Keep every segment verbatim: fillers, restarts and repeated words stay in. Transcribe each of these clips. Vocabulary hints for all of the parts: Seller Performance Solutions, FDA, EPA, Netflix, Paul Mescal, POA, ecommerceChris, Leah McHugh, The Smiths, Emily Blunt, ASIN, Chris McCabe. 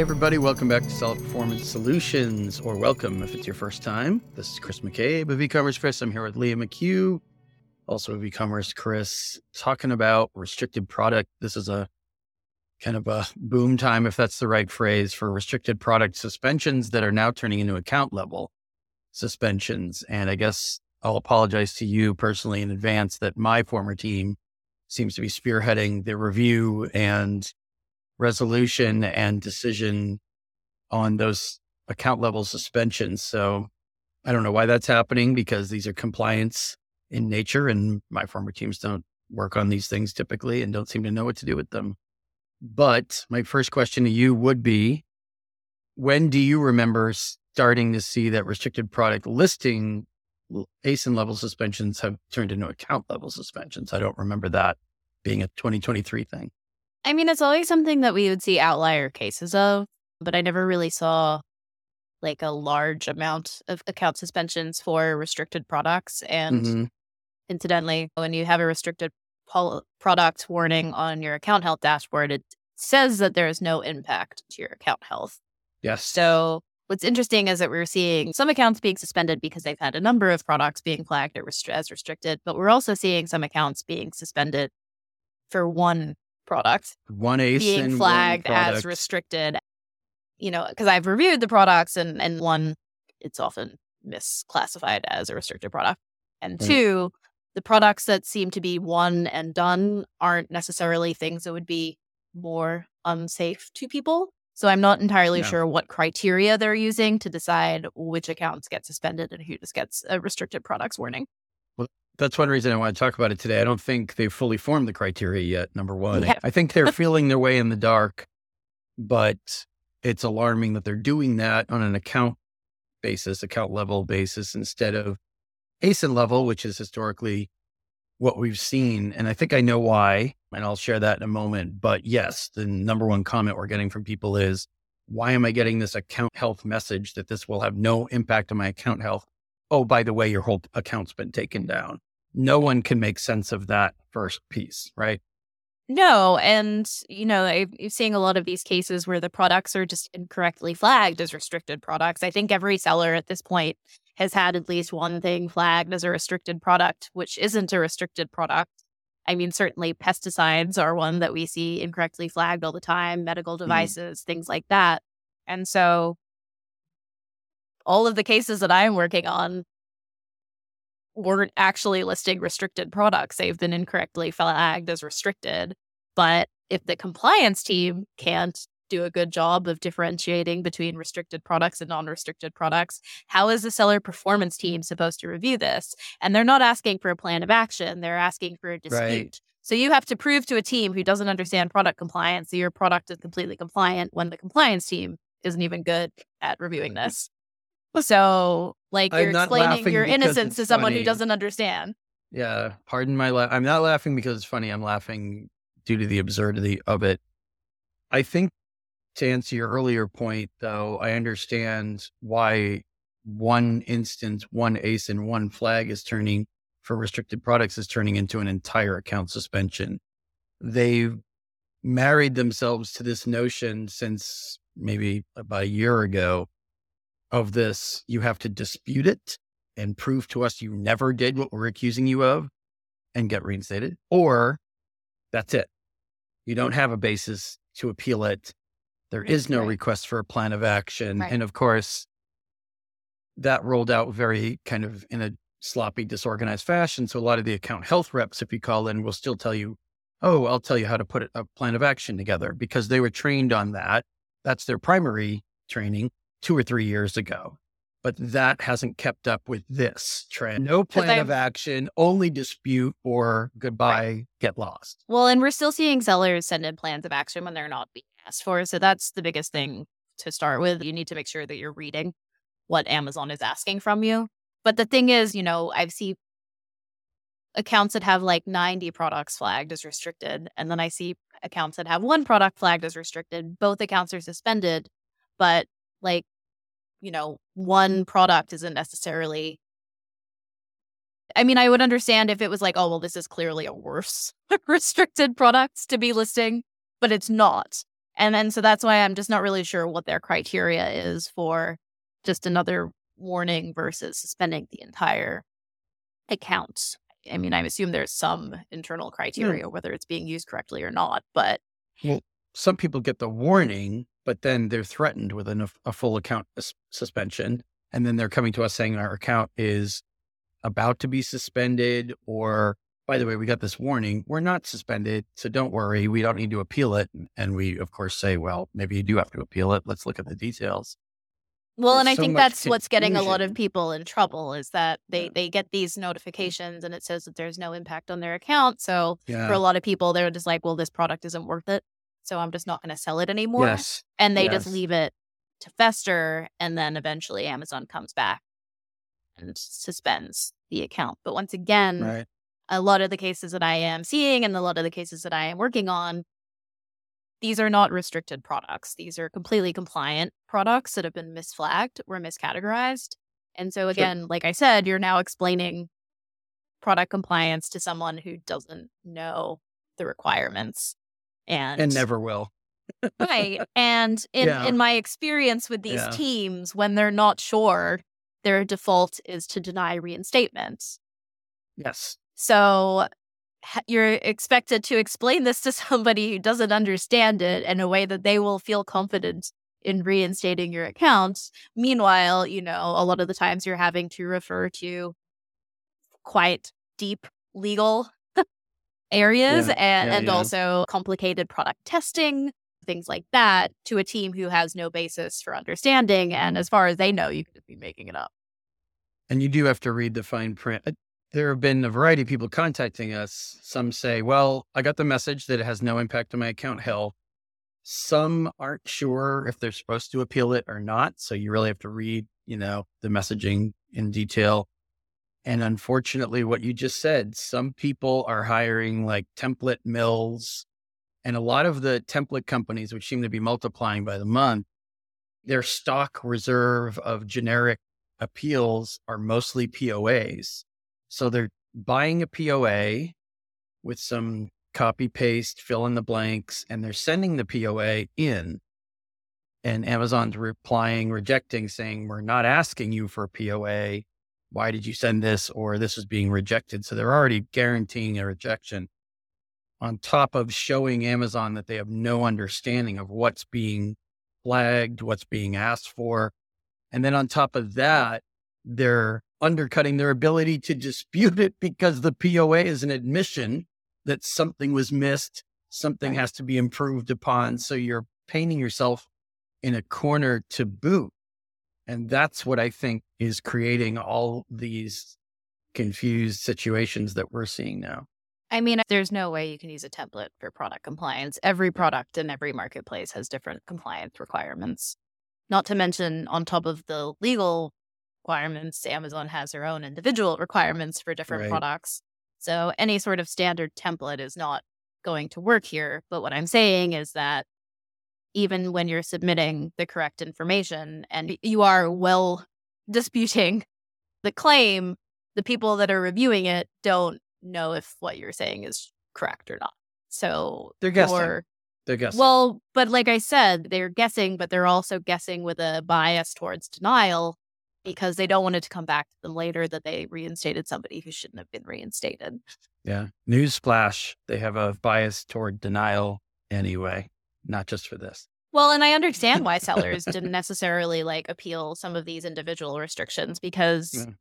Hey everybody, welcome back to Seller Performance Solutions, or welcome if it's your first time. This is Chris McCabe of E-Commerce Chris. I'm here with Leah McHugh, also of E-Commerce Chris, talking about restricted product. This is a kind of a boom time, if that's the right phrase, for restricted product suspensions that are now turning into account level suspensions. And I guess I'll apologize to you personally in advance that my former team seems to be spearheading the review and resolution and decision on those account level suspensions. So I don't know why that's happening, because these are compliance in nature and my former teams don't work on these things typically and don't seem to know what to do with them. But my first question to you would be, when do you remember starting to see that restricted product listing A S I N level suspensions have turned into account level suspensions? I don't remember that being a twenty twenty-three thing. I mean, it's always something that we would see outlier cases of, but I never really saw like a large amount of account suspensions for restricted products. And mm-hmm. incidentally, when you have a restricted pol- product warning on your account health dashboard, it says that there is no impact to your account health. Yes. So what's interesting is that we're seeing some accounts being suspended because they've had a number of products being flagged as restricted, but we're also seeing some accounts being suspended for one product one A S I N being flagged product as restricted, you know, because I've reviewed the products and, and one, it's often misclassified as a restricted product. And mm. two, the products that seem to be one and done aren't necessarily things that would be more unsafe to people. So I'm not entirely no. sure what criteria they're using to decide which accounts get suspended and who just gets a restricted products warning. That's one reason I want to talk about it today. I don't think they've fully formed the criteria yet, number one. Yeah. I think they're feeling their way in the dark, but it's alarming that they're doing that on an account basis, account level basis, instead of A S I N level, which is historically what we've seen. And I think I know why, and I'll share that in a moment. But yes, the number one comment we're getting from people is, why am I getting this account health message that this will have no impact on my account health? Oh, by the way, your whole account's been taken down. No one can make sense of that first piece, right? No. And, you know, I'm seeing a lot of these cases where the products are just incorrectly flagged as restricted products. I think every seller at this point has had at least one thing flagged as a restricted product, which isn't a restricted product. I mean, certainly pesticides are one that we see incorrectly flagged all the time, medical devices, mm-hmm. things like that. And so all of the cases that I'm working on weren't actually listing restricted products. They've been incorrectly flagged as restricted. But if the compliance team can't do a good job of differentiating between restricted products and non-restricted products, how is the seller performance team supposed to review this? And they're not asking for a plan of action. They're asking for a dispute. Right. So you have to prove to a team who doesn't understand product compliance that your product is completely compliant when the compliance team isn't even good at reviewing this. So, like, you're explaining your innocence to someone who doesn't understand. Yeah. Pardon my laugh. I'm not laughing because it's funny. I'm laughing due to the absurdity of it. I think, to answer your earlier point, though, I understand why one instance, one A S I N, one flag is turning for restricted products is turning into an entire account suspension. They've married themselves to this notion since maybe about a year ago of this, you have to dispute it and prove to us you never did what we're accusing you of and get reinstated, or that's it. You don't have a basis to appeal it. There that's is no right. request for a plan of action. Right. And of course, that rolled out very kind of in a sloppy, disorganized fashion. So a lot of the account health reps, if you call in, will still tell you, oh, I'll tell you how to put a plan of action together, because they were trained on that. That's their primary training two or three years ago. But that hasn't kept up with this trend. No plan of action, only dispute or goodbye, right. get lost. Well, and we're still seeing sellers send in plans of action when they're not being asked for. So that's the biggest thing to start with. You need to make sure that you're reading what Amazon is asking from you. But the thing is, you know, I've seen accounts that have like ninety products flagged as restricted. And then I see accounts that have one product flagged as restricted. Both accounts are suspended, but like, you know, one product isn't necessarily, I mean, I would understand if it was like, oh, well, this is clearly a worse restricted product to be listing, but it's not. And then, so that's why I'm just not really sure what their criteria is for just another warning versus suspending the entire account. I mean, I assume there's some internal criteria, mm. whether it's being used correctly or not, but. Well, some people get the warning, but then they're threatened with an, a full account s- suspension. And then they're coming to us saying our account is about to be suspended, or by the way, we got this warning, we're not suspended, so don't worry, we don't need to appeal it. And we, of course, say, well, maybe you do have to appeal it. Let's look at the details. Well, There's and I so think that's confusion. What's getting a lot of people in trouble is that they, yeah. they get these notifications and it says that there's no impact on their account. So yeah. for a lot of people, they're just like, well, this product isn't worth it, so I'm just not going to sell it anymore. Yes. And they yes. just leave it to fester. And then eventually Amazon comes back and suspends the account. But once again, right. a lot of the cases that I am seeing and a lot of the cases that I am working on, these are not restricted products. These are completely compliant products that have been misflagged or miscategorized. And so again, sure. like I said, you're now explaining product compliance to someone who doesn't know the requirements. And, and never will. Right. And in, yeah. in my experience with these yeah. teams, when they're not sure, their default is to deny reinstatement. Yes. So you're expected to explain this to somebody who doesn't understand it in a way that they will feel confident in reinstating your account. Meanwhile, you know, a lot of the times you're having to refer to quite deep legal areas yeah, and, yeah, and yeah. also complicated product testing, things like that, to a team who has no basis for understanding. And as far as they know, you could be making it up. And you do have to read the fine print. There have been a variety of people contacting us. Some say, well, I got the message that it has no impact on my account health. Some aren't sure if they're supposed to appeal it or not. So you really have to read, you know, the messaging in detail. And unfortunately, what you just said, some people are hiring like template mills, and a lot of the template companies, which seem to be multiplying by the month, their stock reserve of generic appeals are mostly P O As. So they're buying a P O A with some copy, paste, fill in the blanks, and they're sending the P O A in. And Amazon's replying, rejecting, saying, we're not asking you for a P O A. Why did you send this? Or this is being rejected. So they're already guaranteeing a rejection on top of showing Amazon that they have no understanding of what's being flagged, what's being asked for. And then on top of that, they're undercutting their ability to dispute it because the P O A is an admission that something was missed, something has to be improved upon. So you're painting yourself in a corner to boot. And that's what I think is creating all these confused situations that we're seeing now. I mean, there's no way you can use a template for product compliance. Every product in every marketplace has different compliance requirements. Not to mention, on top of the legal requirements, Amazon has their own individual requirements for different right. products. So any sort of standard template is not going to work here. But what I'm saying is that even when you're submitting the correct information and you are well disputing the claim, the people that are reviewing it don't know if what you're saying is correct or not. So they're guessing. Or, they're guessing. Well, but like I said, they're guessing, but they're also guessing with a bias towards denial, because they don't want it to come back to them later that they reinstated somebody who shouldn't have been reinstated. Yeah. Newsflash. They have a bias toward denial anyway, not just for this. Well, and I understand why sellers didn't necessarily like appeal some of these individual restrictions, because yeah.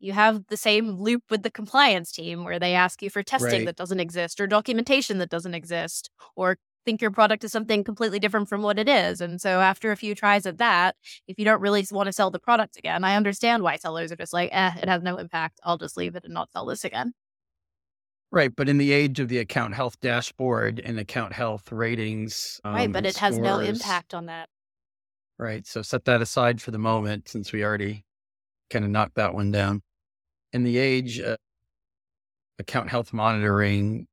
you have the same loop with the compliance team where they ask you for testing right. that doesn't exist, or documentation that doesn't exist, or think your product is something completely different from what it is. And so after a few tries of that, if you don't really want to sell the product again, I understand why sellers are just like, eh, it has no impact, I'll just leave it and not sell this again. Right. But in the age of the account health dashboard and account health ratings. Um, right. But it scores has no impact on that. Right. So set that aside for the moment, since we already kind of knocked that one down. In the age of account health monitoring,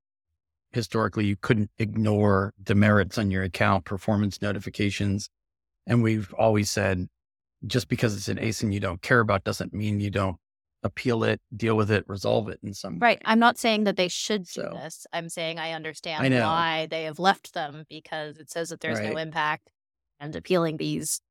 historically, you couldn't ignore demerits on your account, performance notifications. And we've always said, just because it's an A S I N you don't care about doesn't mean you don't appeal it, deal with it, resolve it in some right. way. I'm not saying that they should do so, this. I'm saying I understand I why they have left them, because it says that there's right. no impact, and appealing these,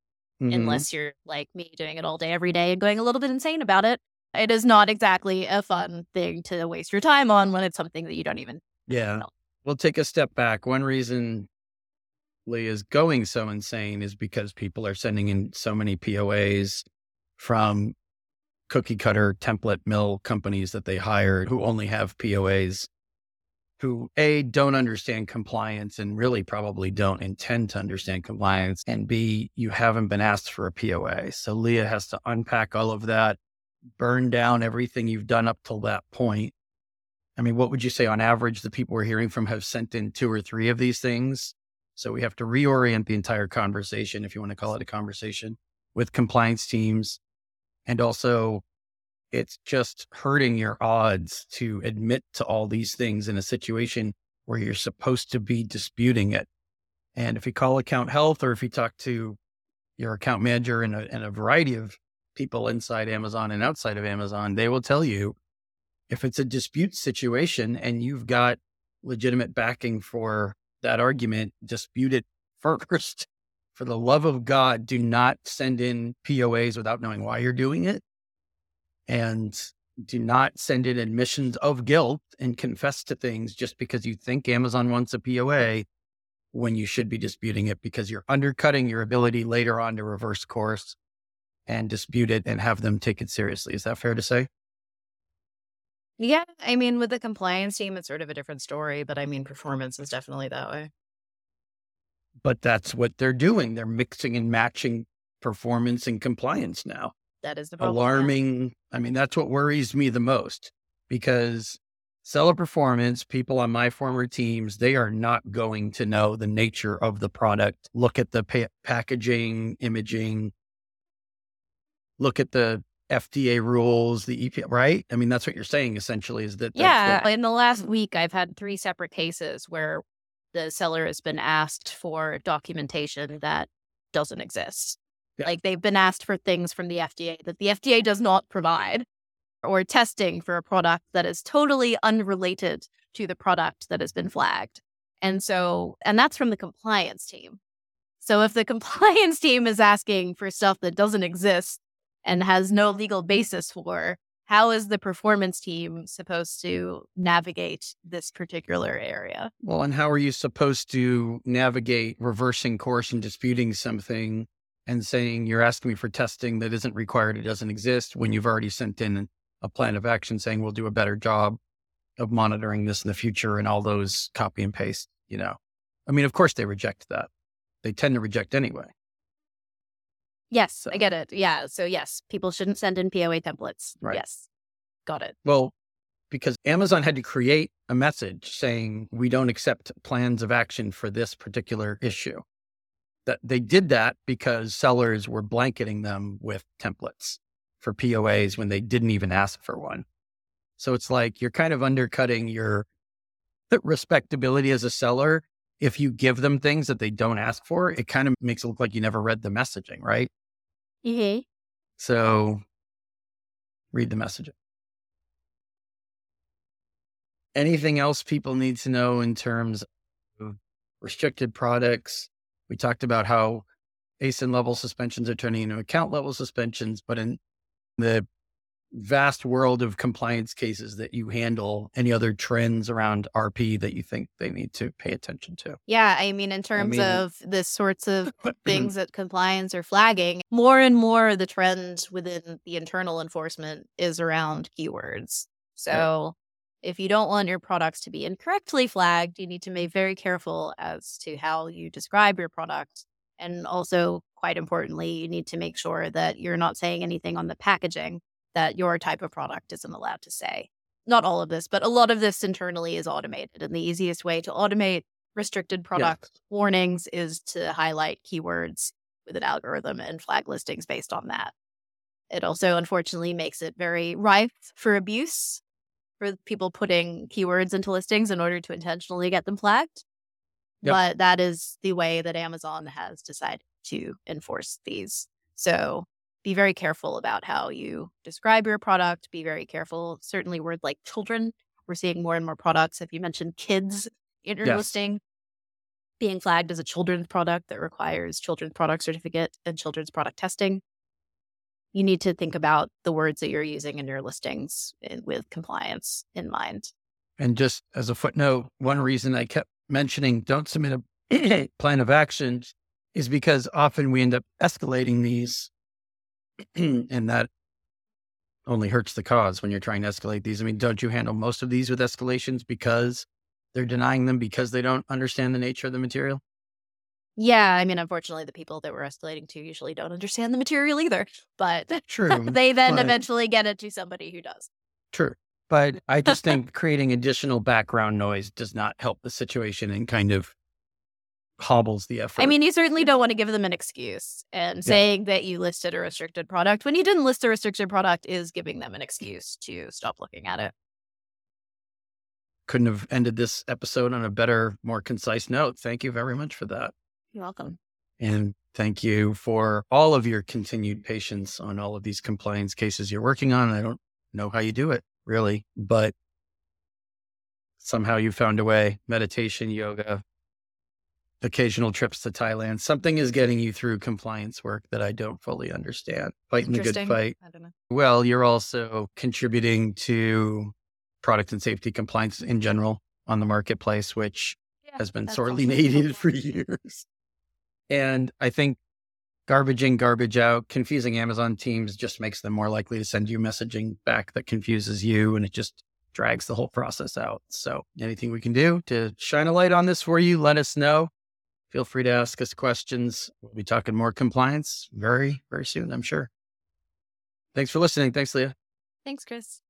mm-hmm. unless you're like me doing it all day, every day and going a little bit insane about it. It is not exactly a fun thing to waste your time on when it's something that you don't even yeah. know. We'll take a step back. One reason Leah is going so insane is because people are sending in so many P O As from cookie cutter template mill companies that they hired, who only have P O As, who A, don't understand compliance and really probably don't intend to understand compliance, and B, you haven't been asked for a P O A. So Leah has to unpack all of that, burn down everything you've done up till that point. I mean, what would you say on average the people we're hearing from have sent in two or three of these things? So we have to reorient the entire conversation, if you want to call it a conversation, with compliance teams. And also, it's just hurting your odds to admit to all these things in a situation where you're supposed to be disputing it. And if you call account health, or if you talk to your account manager and a, and a variety of people inside Amazon and outside of Amazon, they will tell you if it's a dispute situation and you've got legitimate backing for that argument, dispute it first. For the love of God, do not send in P O As without knowing why you're doing it. And do not send in admissions of guilt and confess to things just because you think Amazon wants a P O A when you should be disputing it, because you're undercutting your ability later on to reverse course and dispute it and have them take it seriously. Is that fair to say? Yeah. I mean, with the compliance team, it's sort of a different story, but I mean, performance is definitely that way. But that's what they're doing. They're mixing and matching performance and compliance now. That is the problem. Alarming. I mean, that's what worries me the most, because seller performance, people on my former teams, they are not going to know the nature of the product. Look at the pa- packaging, imaging, look at the F D A rules, the E P A, right? I mean, that's what you're saying essentially is that. Yeah. The- in the last week, I've had three separate cases where the seller has been asked for documentation that doesn't exist. Yeah. Like they've been asked for things from the F D A that the F D A does not provide, or testing for a product that is totally unrelated to the product that has been flagged. And so, and that's from the compliance team. So if the compliance team is asking for stuff that doesn't exist and has no legal basis for, how is the performance team supposed to navigate this particular area? Well, and how are you supposed to navigate reversing course and disputing something and saying you're asking me for testing that isn't required, it doesn't exist, when you've already sent in a plan of action saying we'll do a better job of monitoring this in the future and all those copy and paste, you know? I mean, of course they reject that. They tend to reject anyway. Yes, so. I get it. Yeah. So yes, people shouldn't send in P O A templates. Right. Yes. Got it. Well, because Amazon had to create a message saying we don't accept plans of action for this particular issue. That they did that because sellers were blanketing them with templates for P O As when they didn't even ask for one. So it's like you're kind of undercutting your respectability as a seller. If you give them things that they don't ask for, it kind of makes it look like you never read the messaging, right? Mm-hmm. So read the messaging. Anything else people need to know in terms of restricted products? We talked about how A S I N level suspensions are turning into account level suspensions, but in the vast world of compliance cases that you handle, any other trends around R P that you think they need to pay attention to? Yeah, I mean, in terms I mean, of the sorts of things that compliance are flagging, more and more the trend within the internal enforcement is around keywords. So yeah. if you don't want your products to be incorrectly flagged, you need to be very careful as to how you describe your product. And also, quite importantly, you need to make sure that you're not saying anything on the packaging that your type of product isn't allowed to say. Not all of this, but a lot of this internally is automated. And the easiest way to automate restricted product yeah. warnings is to highlight keywords with an algorithm and flag listings based on that. It also, unfortunately, makes it very rife for abuse for people putting keywords into listings in order to intentionally get them flagged. Yep. But that is the way that Amazon has decided to enforce these. So be very careful about how you describe your product. Be very careful. Certainly words like children. We're seeing more and more products. If you mention kids in your yes. listing, being flagged as a children's product that requires children's product certificate and children's product testing. You need to think about the words that you're using in your listings with compliance in mind. And just as a footnote, one reason I kept mentioning don't submit a plan of action is because often we end up escalating these and that only hurts the cause when you're trying to escalate these. I mean, don't you handle most of these with escalations because they're denying them because they don't understand the nature of the material? Yeah. I mean, unfortunately, the people that we're escalating to usually don't understand the material either, but True, they then but... eventually get it to somebody who does. True. But I just think creating additional background noise does not help the situation and kind of hobbles the effort. I mean, you certainly don't want to give them an excuse, and saying yeah. that you listed a restricted product when you didn't list a restricted product is giving them an excuse to stop looking at it. Couldn't have ended this episode on a better, more concise note. Thank you very much for that. You're welcome. And thank you for all of your continued patience on all of these compliance cases you're working on. I don't know how you do it, really, but somehow you found a way. Meditation, yoga, occasional trips to Thailand. Something is getting you through compliance work that I don't fully understand. Fighting the good fight. I don't know. Well, you're also contributing to product and safety compliance in general on the marketplace, which yeah, has been sorely needed for years. And I think garbage in, garbage out, confusing Amazon teams just makes them more likely to send you messaging back that confuses you, and it just drags the whole process out. So anything we can do to shine a light on this for you, let us know. Feel free to ask us questions. We'll be talking more compliance very, very soon, I'm sure. Thanks for listening. Thanks, Leah. Thanks, Chris.